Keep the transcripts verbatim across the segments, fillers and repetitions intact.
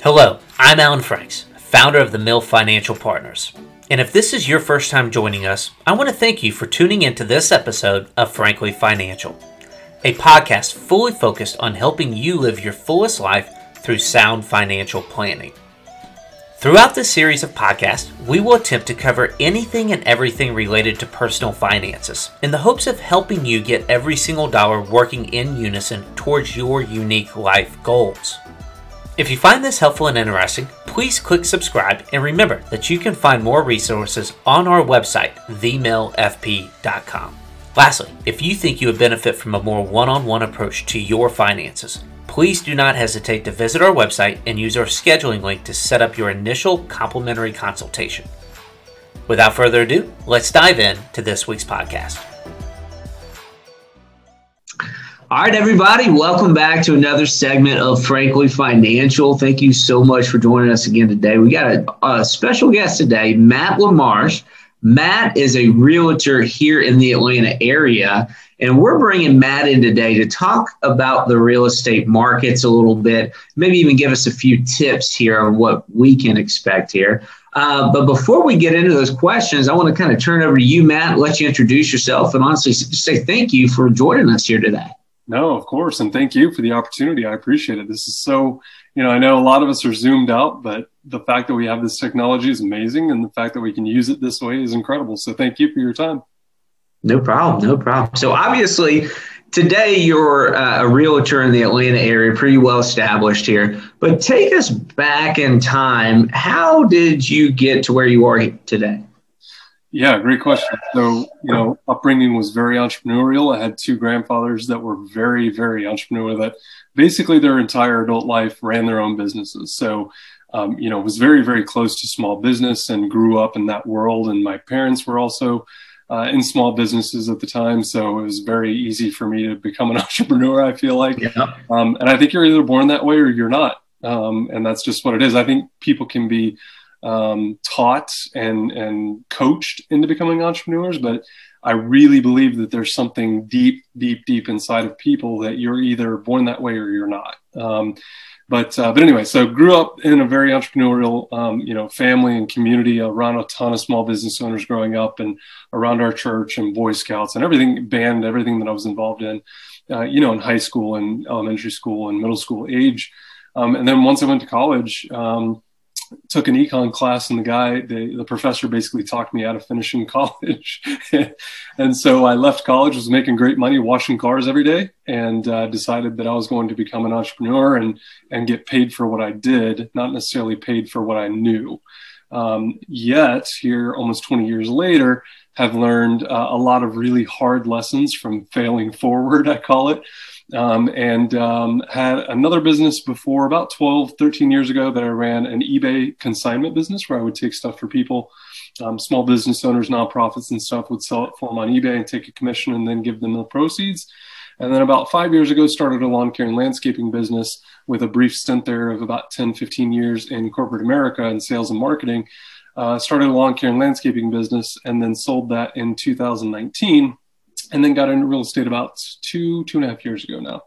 Hello, I'm Alan Franks, founder of The Mill Financial Partners. And if this is your first time joining us, I want to thank you for tuning into this episode of Frankly Financial, a podcast fully focused on helping you live your fullest life through sound financial planning. Throughout this series of podcasts, we will attempt to cover anything and everything related to personal finances in the hopes of helping you get every single dollar working in unison towards your unique life goals. If you find this helpful and interesting, please click subscribe and remember that you can find more resources on our website, The Mill F P dot com. Lastly, if you think you would benefit from a more one-on-one approach to your finances, please do not hesitate to visit our website and use our scheduling link to set up your initial complimentary consultation. Without further ado, let's dive in to this week's podcast. All right, everybody, welcome back to another segment of Frankly Financial. Thank you so much for joining us again today. We got a, a special guest today, Matt LaMarche. Matt is a realtor here in the Atlanta area, and we're bringing Matt in today to talk about the real estate markets a little bit, maybe even give us a few tips here on what we can expect here. Uh, but before we get into those questions, I want to kind of turn it over to you, Matt, let you introduce yourself, and honestly say thank you for joining us here today. No, of course. And thank you for the opportunity. I appreciate it. This is so, you know, I know a lot of us are zoomed out, but the fact that we have this technology is amazing. And the fact that we can use it this way is incredible. So thank you for your time. No problem. No problem. So obviously today you're uh, a realtor in the Atlanta area, pretty well established here, but take us back in time. How did you get to where you are today? Yeah, great question. So, you know, upbringing was very entrepreneurial. I had two grandfathers that were very, very entrepreneurial that basically their entire adult life ran their own businesses. So, um, you know, was very, very close to small business and grew up in that world. And my parents were also uh, in small businesses at the time. So it was very easy for me to become an entrepreneur, I feel like. Yeah. Um, and I think you're either born that way or you're not. Um, and that's just what it is. I think people can be um, taught and, and coached into becoming entrepreneurs. But I really believe that there's something deep, deep, deep inside of people that you're either born that way or you're not. Um, but, uh, but anyway, so grew up in a very entrepreneurial, um, you know, family and community around a ton of small business owners growing up and around our church and Boy Scouts and everything, band, everything that I was involved in, uh, you know, in high school and elementary school and middle school age. Um, and then once I went to college, um, took an econ class and the guy, the, the professor basically talked me out of finishing college. And so I left college, was making great money, washing cars every day, and uh, decided that I was going to become an entrepreneur and, and get paid for what I did, not necessarily paid for what I knew. Um, yet here almost twenty years later, have learned uh, a lot of really hard lessons from failing forward, I call it. Um, and um, had another business before about twelve, thirteen years ago that I ran, an eBay consignment business where I would take stuff for people, um, small business owners, nonprofits and stuff, would sell it for them on eBay and take a commission and then give them the proceeds. And then about five years ago, started a lawn care and landscaping business with a brief stint there of about ten, fifteen years in corporate America in sales and marketing, uh, started a lawn care and landscaping business and then sold that in two thousand nineteen. And then got into real estate about two, two and a half years ago now.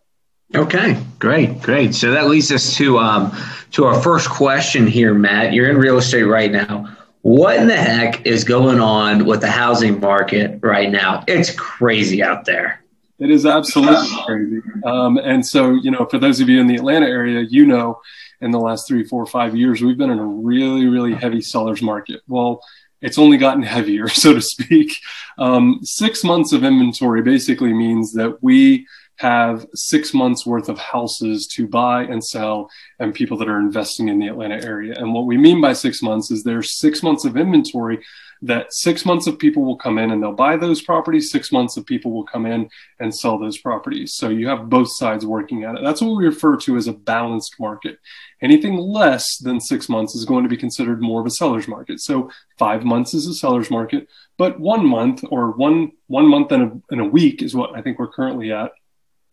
Okay, great, great. So that leads us to um, to our first question here, Matt. You're in real estate right now. What in the heck is going on with the housing market right now? It's crazy out there. It is absolutely crazy. Um, and so, you know, for those of you in the Atlanta area, you know, in the last three, four, five years, we've been in a really, really heavy seller's market. Well, it's only gotten heavier, so to speak. Um, six months of inventory basically means that we have six months worth of houses to buy and sell and people that are investing in the Atlanta area. And what we mean by six months is there's six months of inventory that six months of people will come in and they'll buy those properties. Six months of people will come in and sell those properties. So you have both sides working at it. That's what we refer to as a balanced market. Anything less than six months is going to be considered more of a seller's market. So five months is a seller's market, but one month or one, one month and a, and a week is what I think we're currently at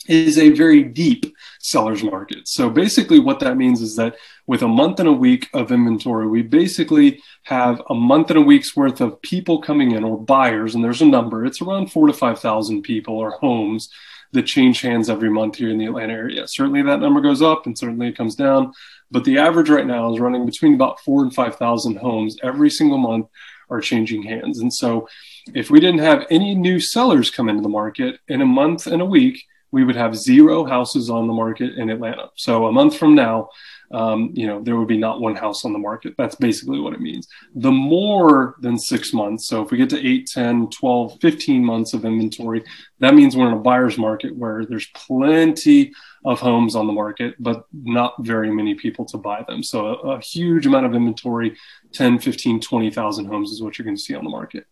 is a very deep seller's market. So basically what that means is that with a month and a week of inventory, we basically have a month and a week's worth of people coming in, or buyers, and there's a number. It's around four to five thousand people or homes that change hands every month here in the Atlanta area. Certainly that number goes up and certainly it comes down, but the average right now is running between about four and five thousand homes every single month are changing hands. And so if we didn't have any new sellers come into the market in a month and a week, we would have zero houses on the market in Atlanta. So a month from now, um, you know, there would be not one house on the market. That's basically what it means. The more than six months, so if we get to eight, ten, twelve, fifteen months of inventory, that means we're in a buyer's market where there's plenty of homes on the market, but not very many people to buy them. So a, a huge amount of inventory, ten, fifteen, twenty thousand homes is what you're going to see on the market.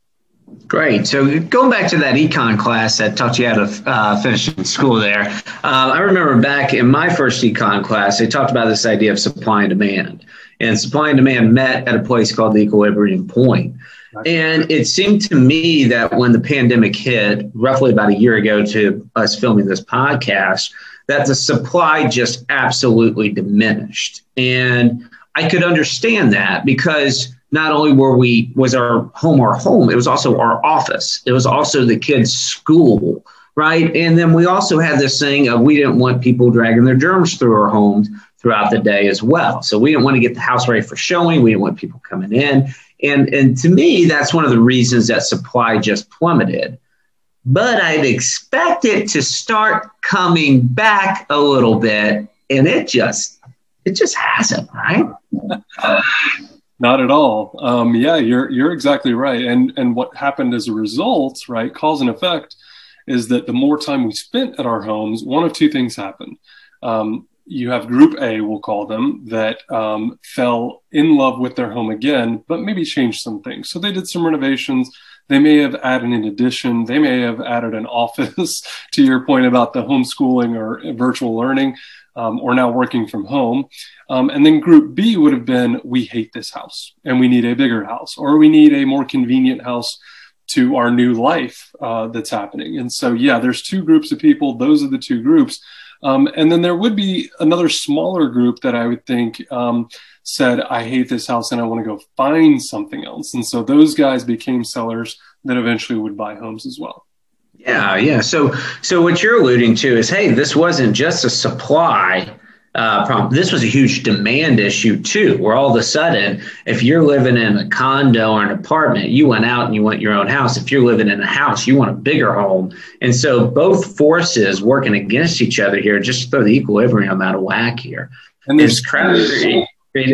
Great. So going back to that econ class that taught you how to uh, finish in school there, uh, I remember back in my first econ class, they talked about this idea of supply and demand. And supply and demand met at a place called the equilibrium point. And it seemed to me that when the pandemic hit, roughly about a year ago to us filming this podcast, that the supply just absolutely diminished. And I could understand that because not only were we, was our home our home, it was also our office. It was also the kids' school, right? And then we also had this thing of we didn't want people dragging their germs through our homes throughout the day as well. So we didn't want to get the house ready for showing. We didn't want people coming in. And, and to me, that's one of the reasons that supply just plummeted. But I'd expect it to start coming back a little bit, and it just, it just hasn't, right? Not at all. Um, yeah, you're you're exactly right. And and what happened as a result, right, cause and effect, is that the more time we spent at our homes, one of two things happened. Um, you have group A, we'll call them, that um, fell in love with their home again, but maybe changed some things. So they did some renovations. They may have added an addition. They may have added an office, to your point about the homeschooling or virtual learning. Um, or now working from home. Um, and then group B would have been, we hate this house and we need a bigger house, or we need a more convenient house to our new life uh, that's happening. And so, yeah, there's two groups of people. Those are the two groups. Um, and then there would be another smaller group that I would think um, said, I hate this house and I want to go find something else. And so those guys became sellers that eventually would buy homes as well. Yeah, yeah. So, so what you're alluding to is, hey, this wasn't just a supply uh, problem. This was a huge demand issue too, where all of a sudden, if you're living in a condo or an apartment, you went out and you want your own house. If you're living in a house, you want a bigger home. And so both forces working against each other here, just throw the equilibrium out of whack here. And this created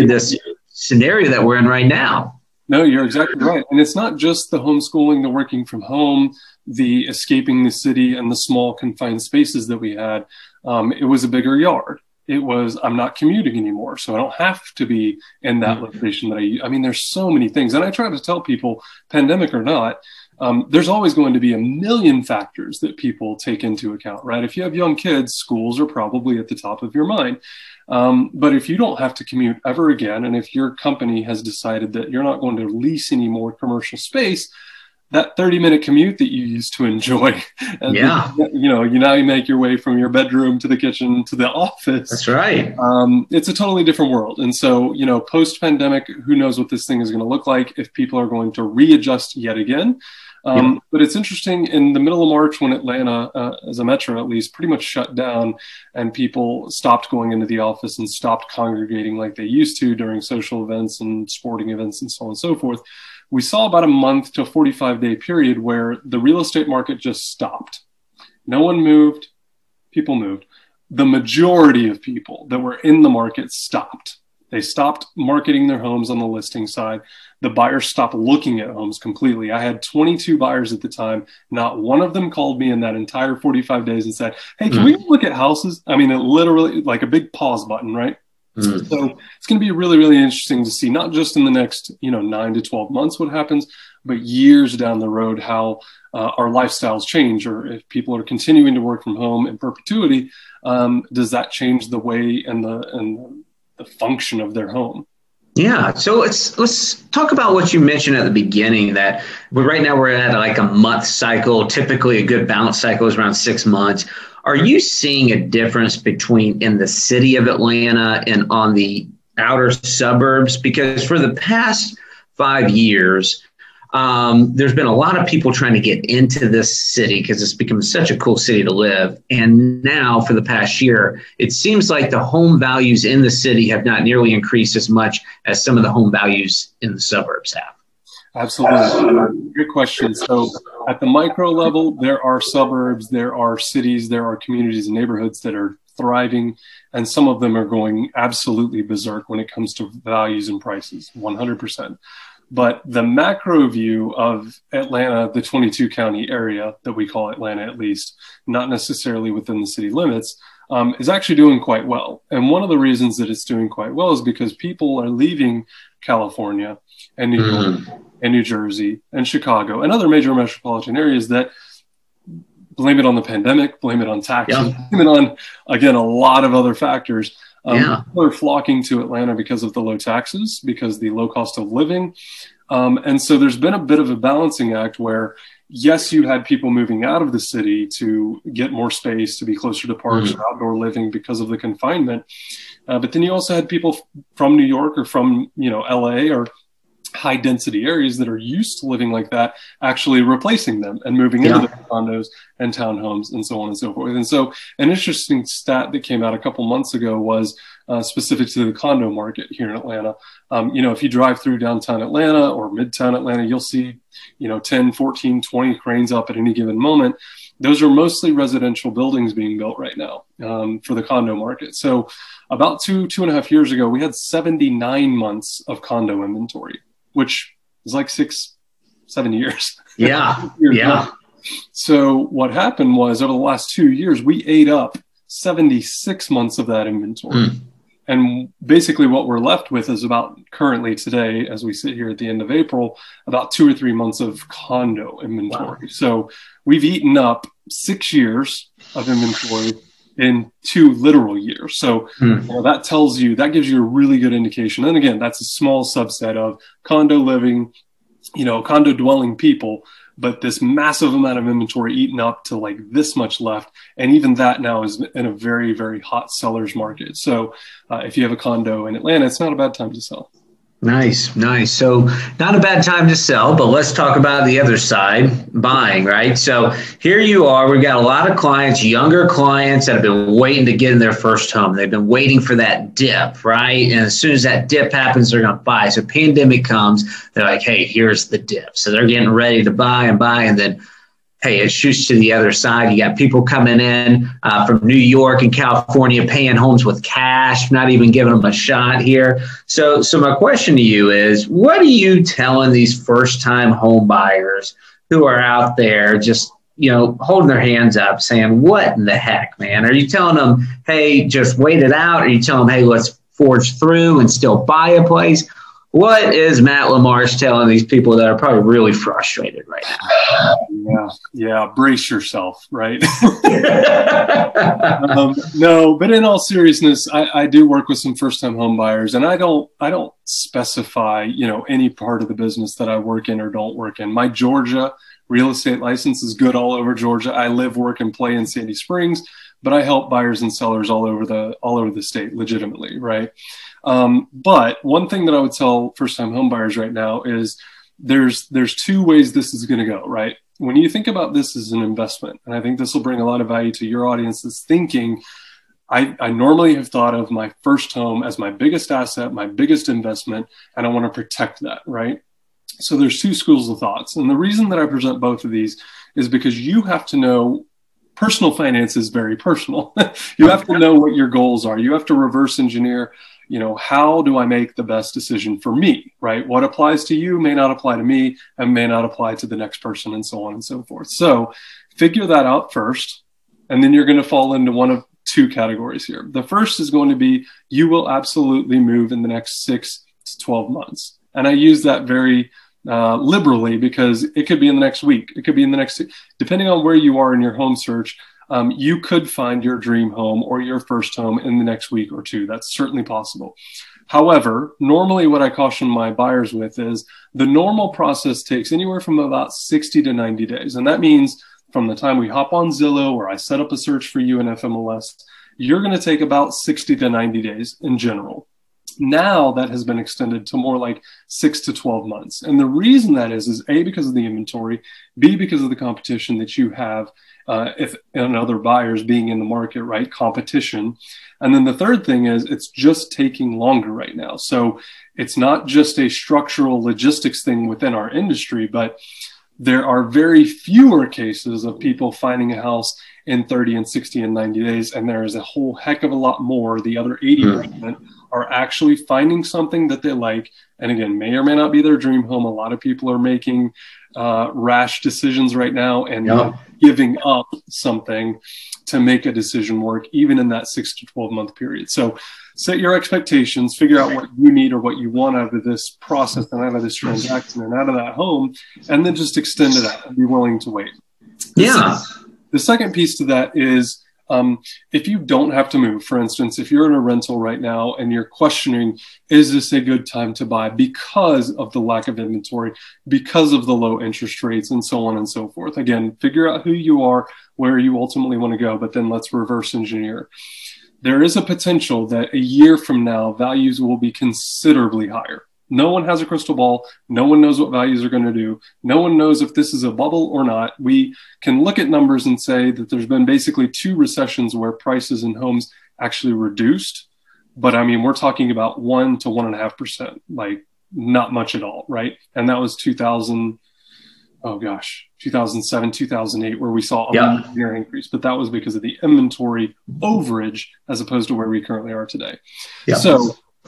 this scenario that we're in right now. No, you're exactly right. And it's not just the homeschooling, the working from home, the escaping the city and the small confined spaces that we had. Um, it was a bigger yard. It was, I'm not commuting anymore. So I don't have to be in that location that I, I mean, there's so many things. And I try to tell people, pandemic or not, um, there's always going to be a million factors that people take into account, right? If you have young kids, schools are probably at the top of your mind. Um, but if you don't have to commute ever again, and if your company has decided that you're not going to lease any more commercial space, that thirty minute commute that you used to enjoy, and yeah. the, you know, you now you make your way from your bedroom to the kitchen to the office. That's right. Um, it's a totally different world. And so, you know, post pandemic, who knows what this thing is going to look like, if people are going to readjust yet again. Um, yeah. But it's interesting, in the middle of March, when Atlanta, uh, as a metro at least, pretty much shut down and people stopped going into the office and stopped congregating like they used to during social events and sporting events and so on and so forth, we saw about a month to a forty-five day period where the real estate market just stopped. No one moved, people moved. The majority of people that were in the market stopped. They stopped marketing their homes on the listing side. The buyers stopped looking at homes completely. I had twenty-two buyers at the time. Not one of them called me in that entire forty-five days and said, hey, can mm-hmm. we look at houses? I mean, it literally, like a big pause button, right? Mm-hmm. So it's going to be really, really interesting to see, not just in the next, you know, nine to twelve months what happens, but years down the road, how uh, our lifestyles change, or if people are continuing to work from home in perpetuity, um, does that change the way and the and the the function of their home? Yeah. So let's, let's talk about what you mentioned at the beginning, that right now we're at like a month cycle. Typically a good bounce cycle is around six months. Are you seeing a difference between in the city of Atlanta and on the outer suburbs? Because for the past five years, um, there's been a lot of people trying to get into this city because it's become such a cool city to live. And now for the past year, it seems like the home values in the city have not nearly increased as much as some of the home values in the suburbs have. Absolutely. Good question. So at the micro level, there are suburbs, there are cities, there are communities and neighborhoods that are thriving, and some of them are going absolutely berserk when it comes to values and prices, one hundred percent. But the macro view of Atlanta, the twenty-two county area that we call Atlanta, at least, not necessarily within the city limits, um, is actually doing quite well. And one of the reasons that it's doing quite well is because people are leaving California and New York mm. and New Jersey and Chicago and other major metropolitan areas that blame it on the pandemic, blame it on taxes, yeah. blame it on, again, a lot of other factors. Um, yeah. People are flocking to Atlanta because of the low taxes, because the low cost of living. Um, and so there's been a bit of a balancing act where, yes, you had people moving out of the city to get more space, to be closer to parks mm. or outdoor living because of the confinement. Uh, but then you also had people f- from New York or from, you know, L A or high density areas that are used to living like that, actually replacing them and moving yeah. into the condos and townhomes and so on and so forth. And so an interesting stat that came out a couple months ago was uh, specific to the condo market here in Atlanta. Um, you know, if you drive through downtown Atlanta or midtown Atlanta, you'll see, you know, ten, fourteen, twenty cranes up at any given moment. Those are mostly residential buildings being built right now um, for the condo market. So about two, two and a half years ago, we had seventy-nine months of condo inventory, which is like six, seven years. Yeah, years yeah. Now. So what happened was over the last two years, we ate up seventy-six months of that inventory. Mm. And basically what we're left with is about currently today, as we sit here at the end of April, about two or three months of condo inventory. Wow. So we've eaten up six years of inventory in two literal years. So hmm. you know, that tells you, that gives you a really good indication. And again, that's a small subset of condo living, you know, condo dwelling people, but this massive amount of inventory eaten up to like this much left. And even that now is in a very, very hot seller's market. So uh, if you have a condo in Atlanta, it's not a bad time to sell. Nice, nice. So not a bad time to sell, but let's talk about the other side, buying, right? So here you are, we've got a lot of clients, younger clients that have been waiting to get in their first home. They've been waiting for that dip, right? And as soon as that dip happens, they're going to buy. So pandemic comes, they're like, hey, here's the dip. So they're getting ready to buy and buy, and then hey, it shoots to the other side. You got people coming in uh, from New York and California paying homes with cash, not even giving them a shot here. So, so my question to you is, what are you telling these first-time home buyers who are out there just, you know, holding their hands up saying, what in the heck, man? Are you telling them, hey, just wait it out? Are you telling them, hey, let's forge through and still buy a place? What is Matt LaMarche telling these people that are probably really frustrated right now? Yeah, yeah, brace yourself, right? um, no, but in all seriousness, I, I do work with some first-time home buyers, and I don't, I don't specify, you know, any part of the business that I work in or don't work in. My Georgia real estate license is good all over Georgia. I live, work, and play in Sandy Springs, but I help buyers and sellers all over the all over the state, legitimately, right? Um, but one thing that I would tell first-time homebuyers right now is there's there's two ways this is going to go, right? When you think about this as an investment, and I think this will bring a lot of value to your audience that's thinking, I, I normally have thought of my first home as my biggest asset, my biggest investment, and I want to protect that, right? So there's two schools of thoughts. And the reason that I present both of these is because you have to know personal finance is very personal. You have to know what your goals are. You have to reverse engineer, you know, how do I make the best decision for me, right? What applies to you may not apply to me and may not apply to the next person, and so on and so forth. So figure that out first, and then you're going to fall into one of two categories here. The first is going to be you will absolutely move in the next six to twelve months. And I use that very uh, liberally because it could be in the next week. It could be in the next, depending on where you are in your home search. Um, you could find your dream home or your first home in the next week or two. That's certainly possible. However, normally what I caution my buyers with is the normal process takes anywhere from about sixty to ninety days. And that means from the time we hop on Zillow or I set up a search for you in F M L S, you're going to take about sixty to ninety days in general. Now that has been extended to more like six to twelve months. And the reason that is, is A, because of the inventory, B, because of the competition that you have, uh, if and other buyers being in the market, right? Competition. And then the third thing is it's just taking longer right now. So it's not just a structural logistics thing within our industry, but there are very fewer cases of people finding a house in thirty and sixty and ninety days. And there is a whole heck of a lot more. The other eighty percent mm. are actually finding something that they like. And again, may or may not be their dream home. A lot of people are making uh, rash decisions right now and yeah. giving up something to make a decision work, even in that six to twelve month period. So set your expectations, figure out what you need or what you want out of this process and out of this transaction and out of that home, and then just extend it out and be willing to wait. Yeah. The second piece to that is Um, if you don't have to move, for instance, if you're in a rental right now and you're questioning, is this a good time to buy because of the lack of inventory, because of the low interest rates and so on and so forth. Again, figure out who you are, where you ultimately want to go, but then let's reverse engineer. There is a potential that a year from now, values will be considerably higher. No one has a crystal ball. No one knows what values are going to do. No one knows if this is a bubble or not. We can look at numbers and say that there's been basically two recessions where prices in homes actually reduced. But I mean, we're talking about one to one and a half percent, like not much at all. Right. And that was two thousand, oh gosh, two thousand seven, two thousand eight, where we saw a yeah. year increase, but that was because of the inventory overage as opposed to where we currently are today. Yeah. So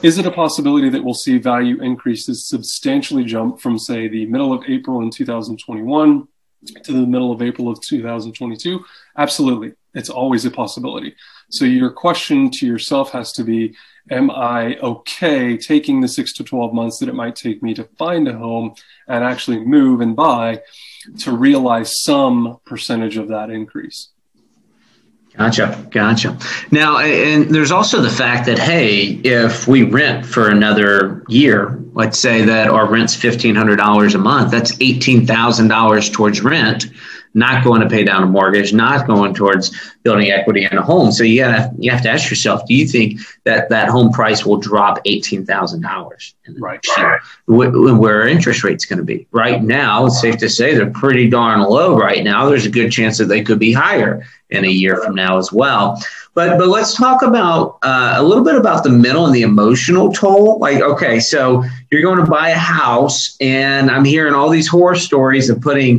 is it a possibility that we'll see value increases substantially jump from, say, the middle of April in two thousand twenty-one to the middle of April of two thousand twenty-two? Absolutely. It's always a possibility. So your question to yourself has to be, am I okay taking the six to twelve months that it might take me to find a home and actually move and buy to realize some percentage of that increase? Gotcha. Gotcha. Now, and there's also the fact that, hey, if we rent for another year, let's say that our rent's fifteen hundred dollars a month, that's eighteen thousand dollars towards rent, not going to pay down a mortgage, not going towards building equity in a home. So you gotta, you have to ask yourself, do you think that that home price will drop eighteen thousand dollars? Right. Where are interest rates going to be? Right now, it's safe to say they're pretty darn low right now. There's a good chance that they could be higher in a year from now as well. But but let's talk about uh, a little bit about the mental and the emotional toll. Like, okay, so you're going to buy a house, and I'm hearing all these horror stories of putting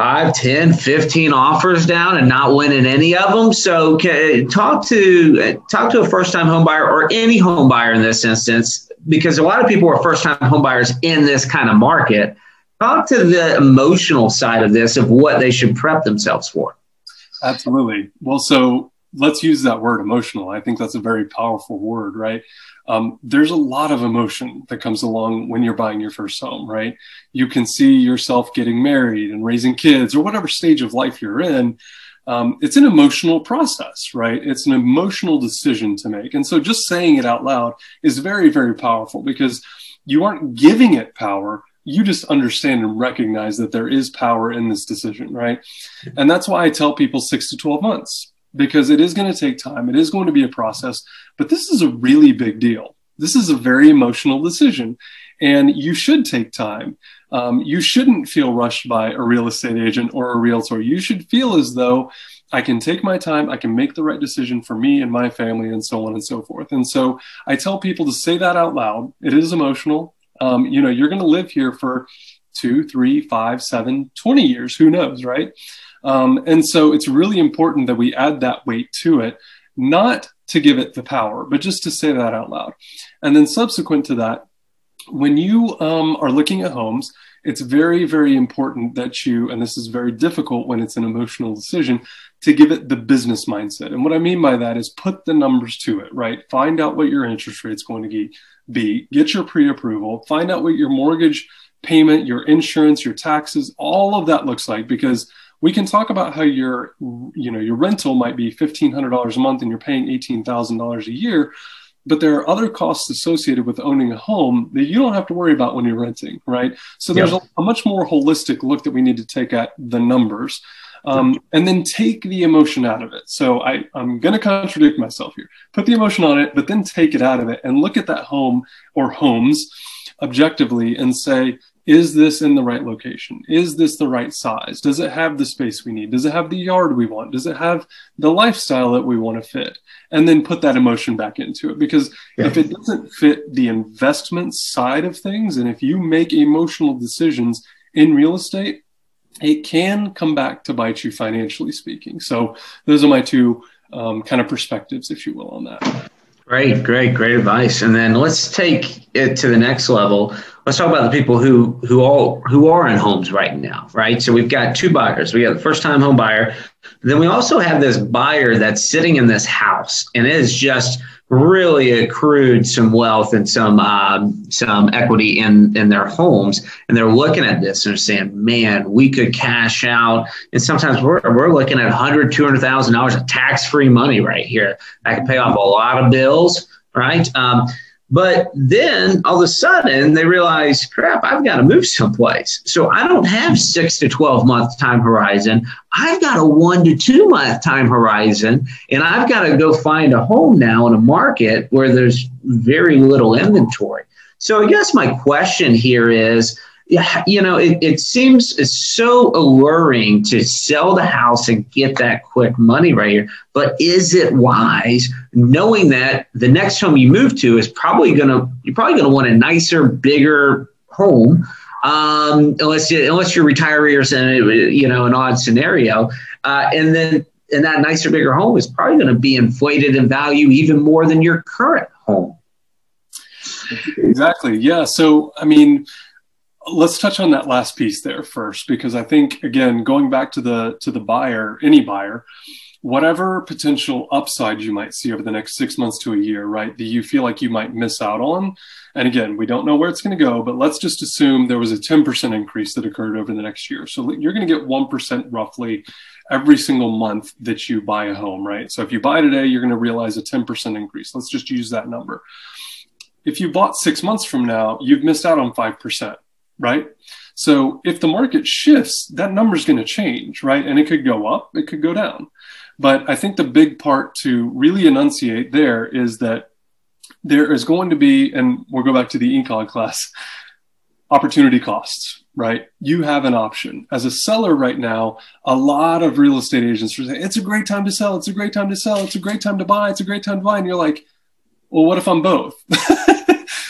five, ten, fifteen offers down and not winning any of them. So can, talk to talk to a first-time home buyer or any home buyer in this instance, because a lot of people are first-time home buyers in this kind of market. Talk to the emotional side of this, of what they should prep themselves for. Absolutely. Well, so let's use that word emotional. I think that's a very powerful word, right? Um, there's a lot of emotion that comes along when you're buying your first home, right? You can see yourself getting married and raising kids or whatever stage of life you're in. Um, it's an emotional process, right? It's an emotional decision to make. And so just saying it out loud is very, very powerful because you aren't giving it power. You just understand and recognize that there is power in this decision, right? And that's why I tell people six to twelve months, because it is going to take time. It is going to be a process, but this is a really big deal. This is a very emotional decision, and you should take time. Um, you shouldn't feel rushed by a real estate agent or a realtor. You should feel as though I can take my time, I can make the right decision for me and my family and so on and so forth. And so I tell people to say that out loud. It is emotional. Um, you know, you're going to live here for two, three, five, seven, twenty years. Who knows, right? Um, and so it's really important that we add that weight to it, not to give it the power, but just to say that out loud. And then subsequent to that, when you um, are looking at homes, it's very, very important that you, and this is very difficult when it's an emotional decision, to give it the business mindset. And what I mean by that is put the numbers to it, right? Find out what your interest rate's going to be, get your pre-approval, find out what your mortgage payment, your insurance, your taxes, all of that looks like, because we can talk about how your, you know, your rental might be fifteen hundred dollars a month and you're paying eighteen thousand dollars a year. but there are other costs associated with owning a home that you don't have to worry about when you're renting, right? So there's yeah. a, a much more holistic look that we need to take at the numbers, um, and then take the emotion out of it. So I, I'm going to contradict myself here. Put the emotion on it, but then take it out of it and look at that home or homes objectively and say, is this in the right location? Is this the right size? Does it have the space we need? Does it have the yard we want? Does it have the lifestyle that we want to fit? And then put that emotion back into it. Because yeah. if it doesn't fit the investment side of things, and if you make emotional decisions in real estate, it can come back to bite you financially speaking. So those are my two um, kind of perspectives, if you will, on that. Great, great, great advice. And then let's take it to the next level. Let's talk about the people who who all who are in homes right now, right? So we've got two buyers. We have the first-time home buyer. Then we also have this buyer that's sitting in this house and is just really accrued some wealth and some um, some equity in, in their homes. And they're looking at this and they're saying, man, we could cash out. And sometimes we're we're looking at one hundred thousand dollars, two hundred thousand dollars of tax-free money right here. I can pay off a lot of bills, right? Um, but then all of a sudden they realize, crap, I've got to move someplace. So I don't have six to twelve month time horizon. I've got a one to two month time horizon, and I've got to go find a home now in a market where there's very little inventory. So I guess my question here is, you know, it, it seems it's so alluring to sell the house and get that quick money right here. But is it wise, knowing that the next home you move to is probably going to, you're probably going to want a nicer, bigger home, um, unless you, unless you're retirees and, you know, an odd scenario. Uh, and then and that nicer, bigger home is probably going to be inflated in value even more than your current home. Exactly. Yeah. So, I mean, let's touch on that last piece there first, because I think, again, going back to the to the buyer, any buyer, whatever potential upside you might see over the next six months to a year, right, that you feel like you might miss out on. And again, we don't know where it's going to go, but let's just assume there was a ten percent increase that occurred over the next year. So you're going to get one percent roughly every single month that you buy a home, right? So if you buy today, you're going to realize a ten percent increase. Let's just use that number. If you bought six months from now, you've missed out on five percent. Right? So if the market shifts, that number is going to change, right? And it could go up, it could go down. But I think the big part to really enunciate there is that there is going to be, and we'll go back to the econ class, opportunity costs, right? You have an option. As a seller right now, a lot of real estate agents are saying, it's a great time to sell, it's a great time to sell, it's a great time to buy, it's a great time to buy. And you're like, well, what if I'm both?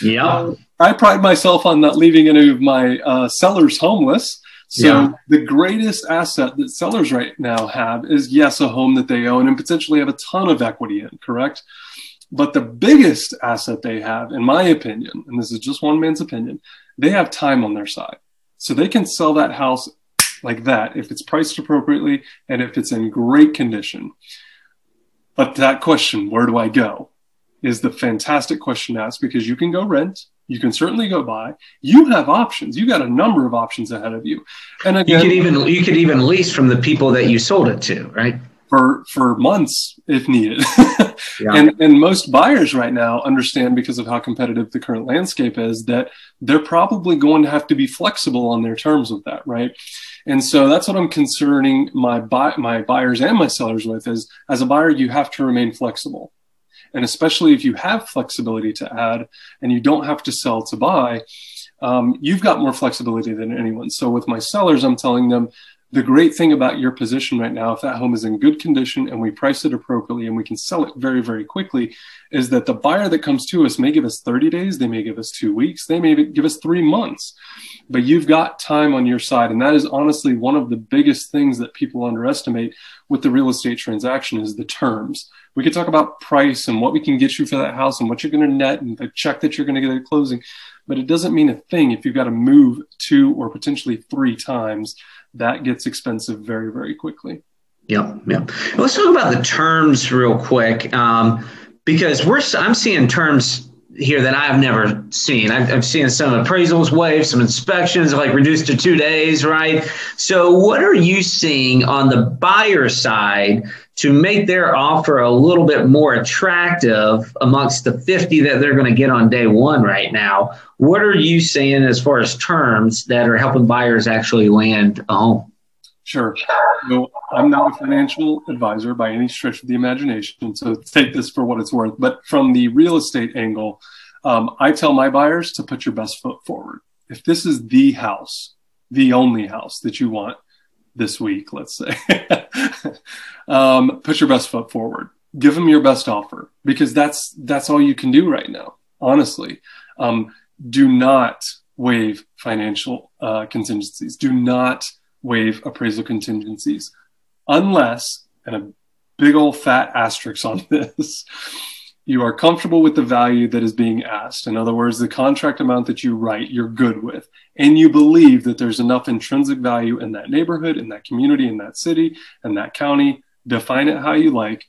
Yeah. Uh, I pride myself on not leaving any of my uh, sellers homeless. So yeah. the greatest asset that sellers right now have is, yes, a home that they own and potentially have a ton of equity in, correct? But the biggest asset they have, in my opinion, and this is just one man's opinion, they have time on their side. So they can sell that house like that if it's priced appropriately and if it's in great condition. But that question, where do I go, is the fantastic question to ask, because you can go rent. You can certainly go buy. You have options. You got a number of options ahead of you. And again, you could even you could even lease from the people that you sold it to, right? For for months if needed. Yeah. And and most buyers right now understand, because of how competitive the current landscape is, that they're probably going to have to be flexible on their terms with that, right? And so that's what I'm concerning my buy, my buyers and my sellers with is, as a buyer, you have to remain flexible. And especially if you have flexibility to add and you don't have to sell to buy, um, you've got more flexibility than anyone. So with my sellers, I'm telling them the great thing about your position right now, if that home is in good condition and we price it appropriately and we can sell it very, very quickly, is that the buyer that comes to us may give us thirty days, they may give us two weeks, they may give us three months, but you've got time on your side. And that is honestly one of the biggest things that people underestimate with the real estate transaction is the terms. We could talk about price and what we can get you for that house and what you're going to net and the check that you're going to get at closing, but it doesn't mean a thing if you've got to move two or potentially three times. That gets expensive very, very quickly. Yeah, yeah. Let's talk about the terms real quick, um, because we're I'm seeing terms here that I've never seen. I've, I've seen some appraisals waived, some inspections like reduced to two days, right? So what are you seeing on the buyer side to make their offer a little bit more attractive amongst the fifty that they're going to get on day one right now, what are you seeing as far as terms that are helping buyers actually land a home? Sure. So I'm not a financial advisor by any stretch of the imagination, so take this for what it's worth. But from the real estate angle, um, I tell my buyers to put your best foot forward. If this is the house, the only house that you want this week, let's say, um, put your best foot forward. Give them your best offer, because that's that's all you can do right now, honestly. Um, do not waive financial uh, contingencies. Do not waive appraisal contingencies unless, and a big old fat asterisk on this, you are comfortable with the value that is being asked. In other words, the contract amount that you write, you're good with, and you believe that there's enough intrinsic value in that neighborhood, in that community, in that city, in that county, define it how you like,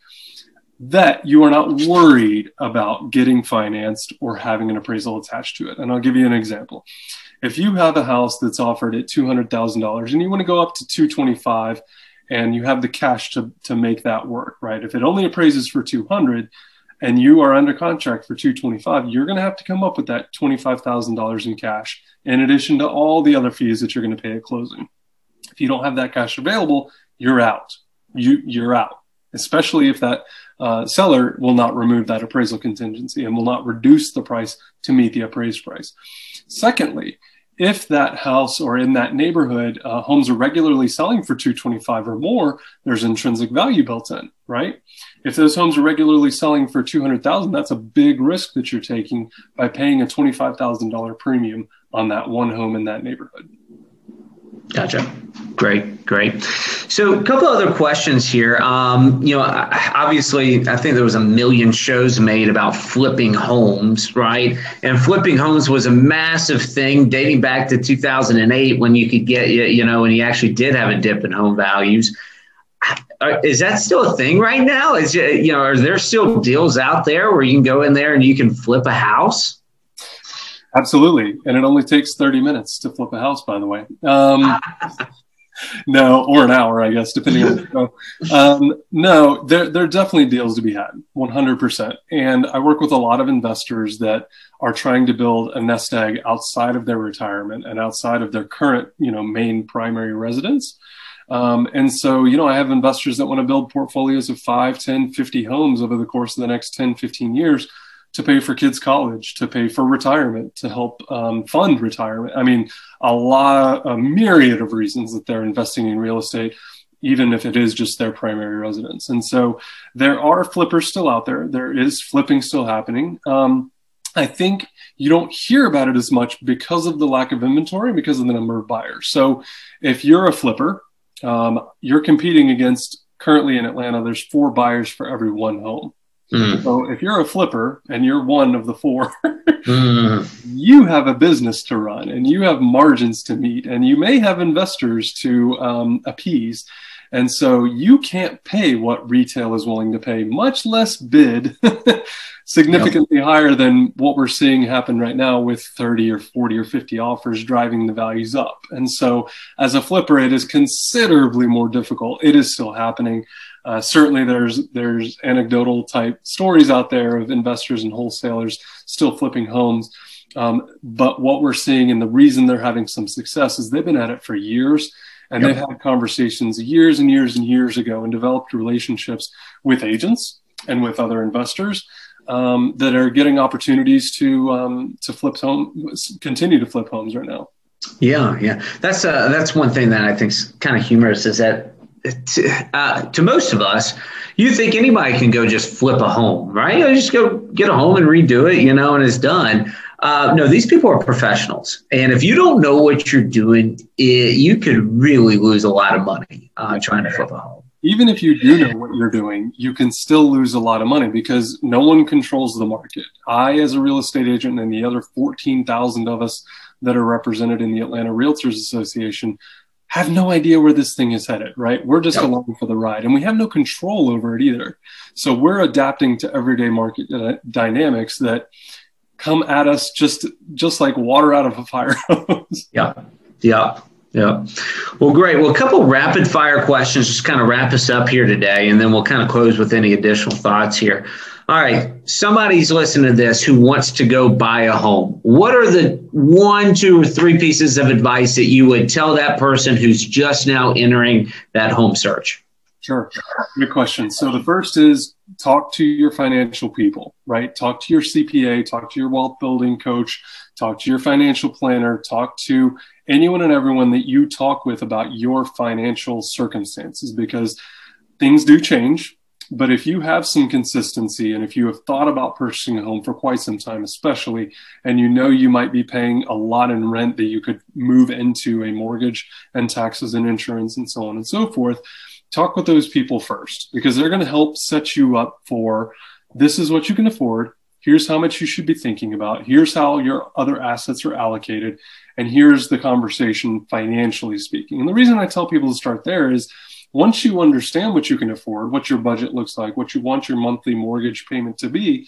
that you are not worried about getting financed or having an appraisal attached to it. And I'll give you an example. If you have a house that's offered at two hundred thousand dollars and you want to go up to two twenty-five and you have the cash to, to make that work, right? If it only appraises for two hundred and you are under contract for two twenty-five, you're going to have to come up with that twenty-five thousand dollars in cash in addition to all the other fees that you're going to pay at closing. If you don't have that cash available, you're out. You, you're out, especially if that uh, seller will not remove that appraisal contingency and will not reduce the price to meet the appraised price. Secondly, if that house or in that neighborhood, uh, homes are regularly selling for two twenty-five or more, there's intrinsic value built in, right? If those homes are regularly selling for two hundred thousand, that's a big risk that you're taking by paying a twenty-five thousand dollars premium on that one home in that neighborhood. Gotcha. Great, great. So a couple other questions here. Um, you know, obviously, I think there was a million shows made about flipping homes, right? And flipping homes was a massive thing dating back to two thousand eight when you could get, you know, when you actually did have a dip in home values. Is that still a thing right now? Is it, you know, are there still deals out there where you can go in there and you can flip a house? Absolutely. And it only takes thirty minutes to flip a house, by the way. Um, no, or an hour, I guess, depending on the show. Um, no, there, there are definitely deals to be had, one hundred percent. And I work with a lot of investors that are trying to build a nest egg outside of their retirement and outside of their current, you know, main primary residence. Um, and so, you know, I have investors that want to build portfolios of five, ten, fifty homes over the course of the next ten, fifteen years. To pay for kids' college, to pay for retirement, to help um, fund retirement. I mean, a lot, a myriad of reasons that they're investing in real estate, even if it is just their primary residence. And so there are flippers still out there. There is flipping still happening. Um, I think you don't hear about it as much because of the lack of inventory, because of the number of buyers. So if you're a flipper, um, you're competing against, currently in Atlanta, there's four buyers for every one home. Mm. So if you're a flipper and you're one of the four, mm. you have a business to run and you have margins to meet and you may have investors to um, appease. And so you can't pay what retail is willing to pay, much less bid significantly yep. higher than what we're seeing happen right now with thirty or forty or fifty offers driving the values up. And so as a flipper, it is considerably more difficult. It is still happening. Uh, certainly there's there's anecdotal type stories out there of investors and wholesalers still flipping homes. Um, but what we're seeing and the reason they're having some success is they've been at it for years and yep. they've had conversations years and years and years ago and developed relationships with agents and with other investors um, that are getting opportunities to um, to flip home, continue to flip homes right now. Yeah, yeah. That's uh, that's one thing that I think is kind of humorous is that To, uh, to most of us, you think anybody can go just flip a home, right? You know, just go get a home and redo it, you know, and it's done. Uh, no, these people are professionals. And if you don't know what you're doing, it, you could really lose a lot of money uh, trying to flip a home. Even if you do know what you're doing, you can still lose a lot of money because no one controls the market. I, as a real estate agent, and the other fourteen thousand of us that are represented in the Atlanta Realtors Association have no idea where this thing is headed, right? We're just yep. along for the ride and we have no control over it either. So we're adapting to everyday market uh, dynamics that come at us just, just like water out of a fire hose. Yeah. Yeah. Yeah. Well, great. Well, a couple rapid fire questions just kind of wrap us up here today, and then we'll kind of close with any additional thoughts here. All right. Somebody's listening to this who wants to go buy a home. What are the one, two, or three pieces of advice that you would tell that person who's just now entering that home search? Sure. Good question. So the first is talk to your financial people, right? Talk to your C P A, talk to your wealth building coach, talk to your financial planner, talk to anyone and everyone that you talk with about your financial circumstances, because things do change. But if you have some consistency and if you have thought about purchasing a home for quite some time, especially, and you know you might be paying a lot in rent that you could move into a mortgage and taxes and insurance and so on and so forth, talk with those people first, because they're going to help set you up for this is what you can afford. Here's how much you should be thinking about. Here's how your other assets are allocated. And here's the conversation financially speaking. And the reason I tell people to start there is once you understand what you can afford, what your budget looks like, what you want your monthly mortgage payment to be,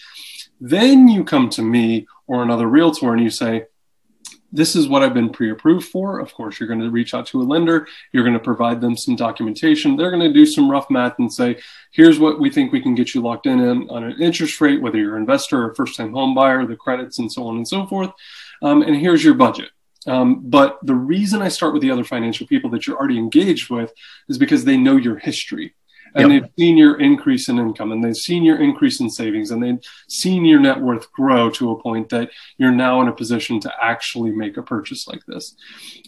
then you come to me or another realtor and you say, this is what I've been pre-approved for. Of course, you're going to reach out to a lender. You're going to provide them some documentation. They're going to do some rough math and say, here's what we think we can get you locked in on an interest rate, whether you're an investor or a first-time home buyer, the credits and so on and so forth. Um, and here's your budget. Um, but the reason I start with the other financial people that you're already engaged with is because they know your history. And yep. They've seen your increase in income, and they've seen your increase in savings, and they've seen your net worth grow to a point that you're now in a position to actually make a purchase like this.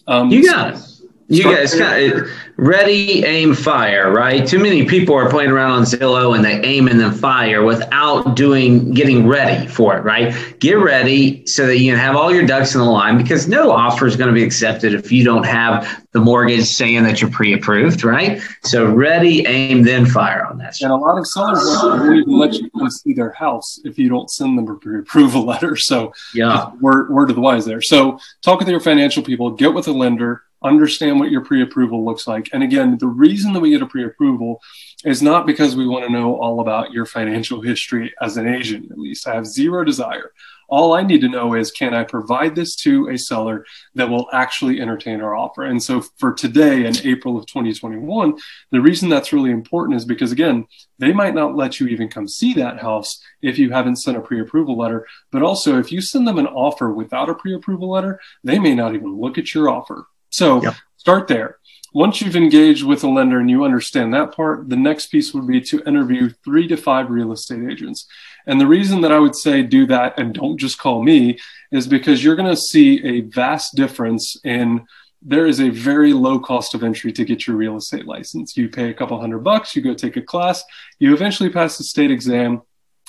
Um, you got so- it. You guys got it. Ready, aim, fire, right? Too many people are playing around on Zillow and they aim and then fire without doing, getting ready for it, right? Get ready so that you can have all your ducks in the line, because no offer is going to be accepted if you don't have the mortgage saying that you're pre-approved, right? So ready, aim, then fire on that. And a lot of sellers won't even let you go see their house if you don't send them a pre-approval letter. So yeah, word, word of the wise there. So talk with your financial people, get with a lender, understand what your pre-approval looks like. And again, the reason that we get a pre-approval is not because we want to know all about your financial history as an agent, at least. I have zero desire. All I need to know is, can I provide this to a seller that will actually entertain our offer? And so for today in April of twenty twenty-one, the reason that's really important is because, again, they might not let you even come see that house if you haven't sent a pre-approval letter. But also, if you send them an offer without a pre-approval letter, they may not even look at your offer. So yep. Start there. Once you've engaged with a lender and you understand that part, the next piece would be to interview three to five real estate agents. And the reason that I would say do that and don't just call me is because you're going to see a vast difference in there is a very low cost of entry to get your real estate license. You pay a couple hundred bucks, you go take a class, you eventually pass the state exam,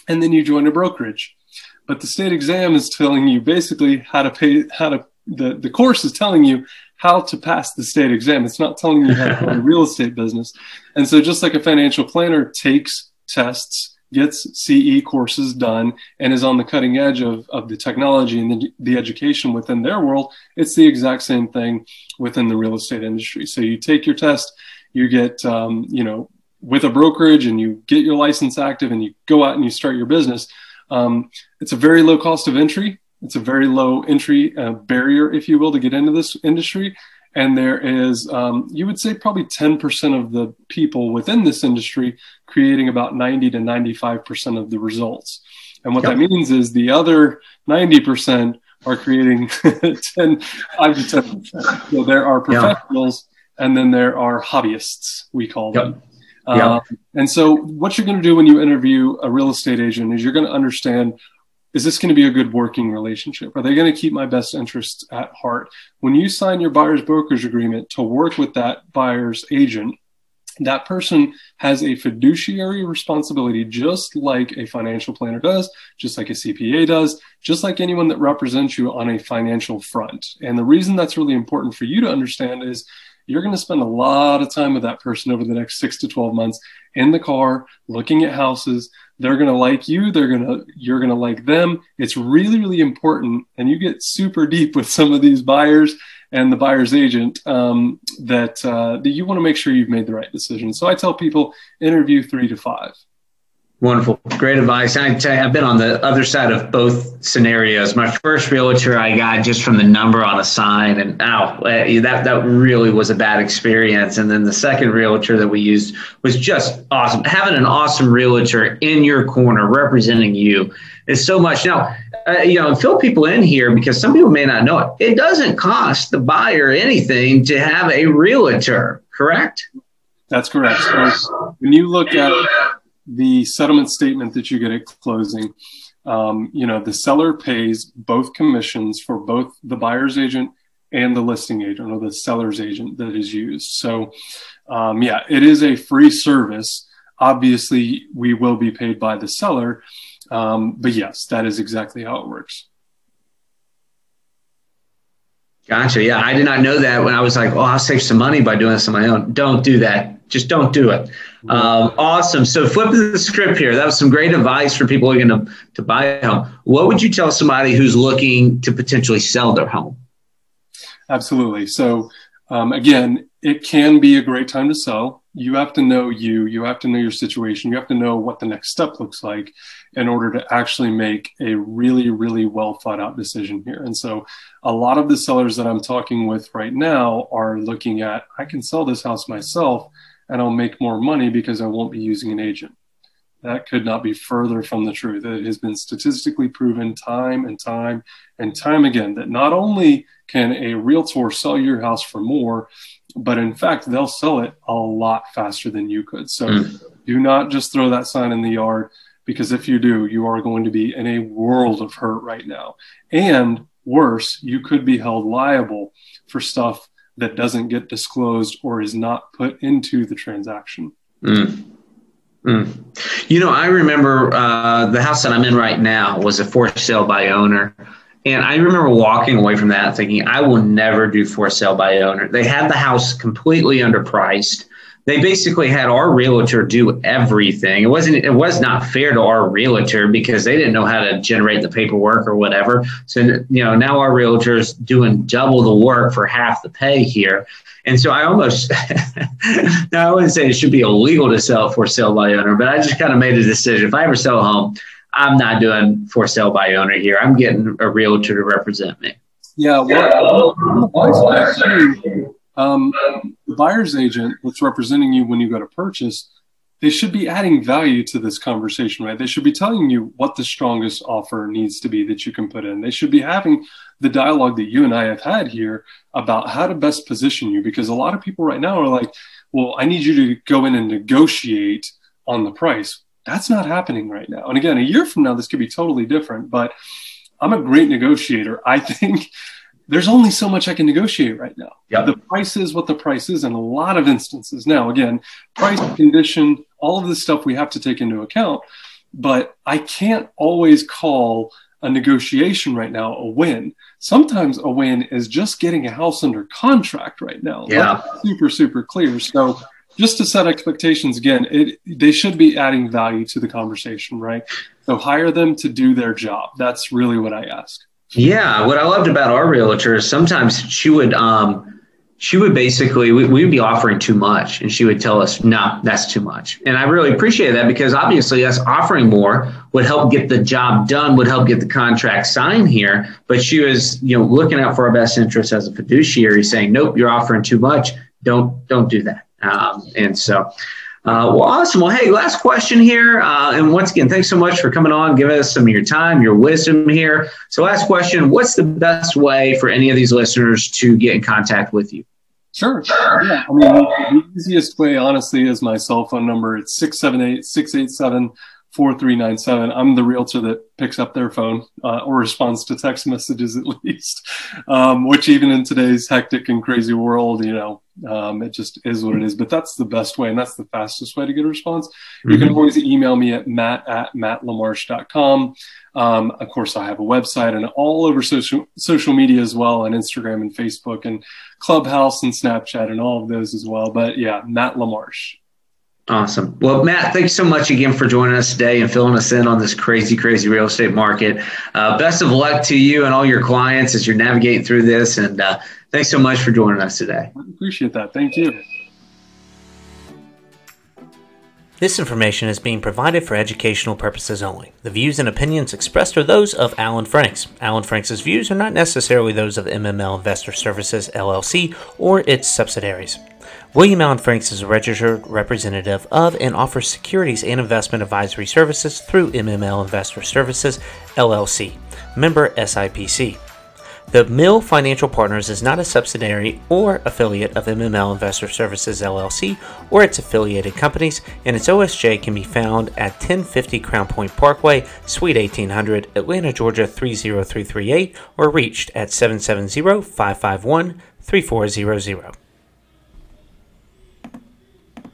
and then you join a brokerage. But the state exam is telling you basically how to pay, how to the, the course is telling you how to pass the state exam. It's not telling you how to run a real estate business. And so just like a financial planner takes tests, gets C E courses done, and is on the cutting edge of, of the technology and the, the education within their world, it's the exact same thing within the real estate industry. So you take your test, you get, um, you know, with a brokerage, and you get your license active, and you go out and you start your business. Um, it's a very low cost of entry. It's a very low entry uh, barrier, if you will, to get into this industry. And there is, um, you would say, probably ten percent of the people within this industry creating about ninety to ninety-five percent of the results. And what yep. that means is the other ninety percent are creating ten, five to ten percent. So there are professionals yep. and then there are hobbyists, we call yep. them. Um, yep. And so what you're going to do when you interview a real estate agent is you're going to understand, is this going to be a good working relationship? Are they going to keep my best interests at heart? When you sign your buyer's brokerage agreement to work with that buyer's agent, that person has a fiduciary responsibility, just like a financial planner does, just like a C P A does, just like anyone that represents you on a financial front. And the reason that's really important for you to understand is you're going to spend a lot of time with that person over the next six to twelve months in the car, looking at houses. They're going to like you. They're going to, you're going to like them. It's really, really important. And you get super deep with some of these buyers and the buyer's agent um, that, uh, that you want to make sure you've made the right decision. So I tell people, interview three to five. Wonderful. Great advice. I tell you, I've been on the other side of both scenarios. My first realtor I got just from the number on a sign, and ow, that, that really was a bad experience. And then the second realtor that we used was just awesome. Having an awesome realtor in your corner representing you is so much. Now, uh, you know, fill people in here because some people may not know it. It doesn't cost the buyer anything to have a realtor, correct? That's correct. So when you look at the settlement statement that you get at closing, um, you know, the seller pays both commissions for both the buyer's agent and the listing agent, or the seller's agent that is used. So, um, yeah, it is a free service. Obviously, we will be paid by the seller. Um, but yes, that is exactly how it works. Gotcha. Yeah, I did not know that when I was like, oh, I'll save some money by doing this on my own. Don't do that. Just don't do it. Um, awesome. So flipping the script here, that was some great advice for people looking to, to buy a home. What would you tell somebody who's looking to potentially sell their home? Absolutely. So um, again, it can be a great time to sell. You have to know you, you have to know your situation. You have to know what the next step looks like in order to actually make a really, really well thought out decision here. And so a lot of the sellers that I'm talking with right now are looking at, I can sell this house myself and I'll make more money because I won't be using an agent. That could not be further from the truth. It has been statistically proven time and time and time again that not only can a realtor sell your house for more, but in fact, they'll sell it a lot faster than you could. So mm. do not just throw that sign in the yard, because if you do, you are going to be in a world of hurt right now. And worse, you could be held liable for stuff that doesn't get disclosed or is not put into the transaction. Mm. Mm. You know, I remember uh, the house that I'm in right now was a for sale by owner. And I remember walking away from that thinking, I will never do for sale by owner. They had the house completely underpriced. They basically had our realtor do everything. It wasn't, it was not fair to our realtor because they didn't know how to generate the paperwork or whatever. So, you know, now our realtor's doing double the work for half the pay here. And so I almost, now I wouldn't say it should be illegal to sell for sale by owner, but I just kind of made a decision. If I ever sell a home, I'm not doing for sale by owner here. I'm getting a realtor to represent me. Yeah. Well, um, the buyer's agent that's representing you when you go to purchase, they should be adding value to this conversation, right? They should be telling you what the strongest offer needs to be that you can put in. They should be having the dialogue that you and I have had here about how to best position you, because a lot of people right now are like, well, I need you to go in and negotiate on the price. That's not happening right now. And again, a year from now, this could be totally different, but I'm a great negotiator. I think there's only so much I can negotiate right now. Yeah. The price is what the price is in a lot of instances. Now, again, price, condition, all of this stuff we have to take into account, but I can't always call a negotiation right now a win. Sometimes a win is just getting a house under contract right now. Yeah. That's super, super clear. So just to set expectations again, it, they should be adding value to the conversation, right? So hire them to do their job. That's really what I ask. Yeah. What I loved about our realtor is sometimes she would, um, she would basically, we, we'd be offering too much and she would tell us, no, nah, that's too much. And I really appreciate that because obviously us offering more would help get the job done, would help get the contract signed here. But she was, you know, looking out for our best interests as a fiduciary saying, nope, you're offering too much. Don't, don't do that. Um, and so, uh, well, awesome. Well, hey, last question here. Uh, and once again, thanks so much for coming on, giving us some of your time, your wisdom here. So last question, what's the best way for any of these listeners to get in contact with you? Sure. Yeah. I mean, the easiest way, honestly, is my cell phone number. It's six seven eight, six eight seven, four three nine seven. I'm the realtor that picks up their phone uh, or responds to text messages, at least, um, which even in today's hectic and crazy world, you know, um, it just is what it is. But that's the best way, and that's the fastest way to get a response. Mm-hmm. You can always email me at matt at matt lamarche dot com. Um, of course, I have a website and all over social social media as well, and Instagram and Facebook and Clubhouse and Snapchat and all of those as well. But yeah, Matt LaMarche. Awesome. Well, Matt, thanks so much again for joining us today and filling us in on this crazy, crazy real estate market. Uh, best of luck to you and all your clients as you're navigating through this. And uh, thanks so much for joining us today. I appreciate that. Thank you. This information is being provided for educational purposes only. The views and opinions expressed are those of Alan Franks. Alan Franks' views are not necessarily those of M M L Investor Services, L L C, or its subsidiaries. William Allen Franks is a registered representative of and offers securities and investment advisory services through M M L Investor Services, L L C, member S I P C. The Mill Financial Partners is not a subsidiary or affiliate of M M L Investor Services, L L C, or its affiliated companies, and its O S J can be found at ten fifty Crown Point Parkway, Suite eighteen hundred, Atlanta, Georgia three oh three three eight, or reached at seven seven zero, five five one, three four zero zero.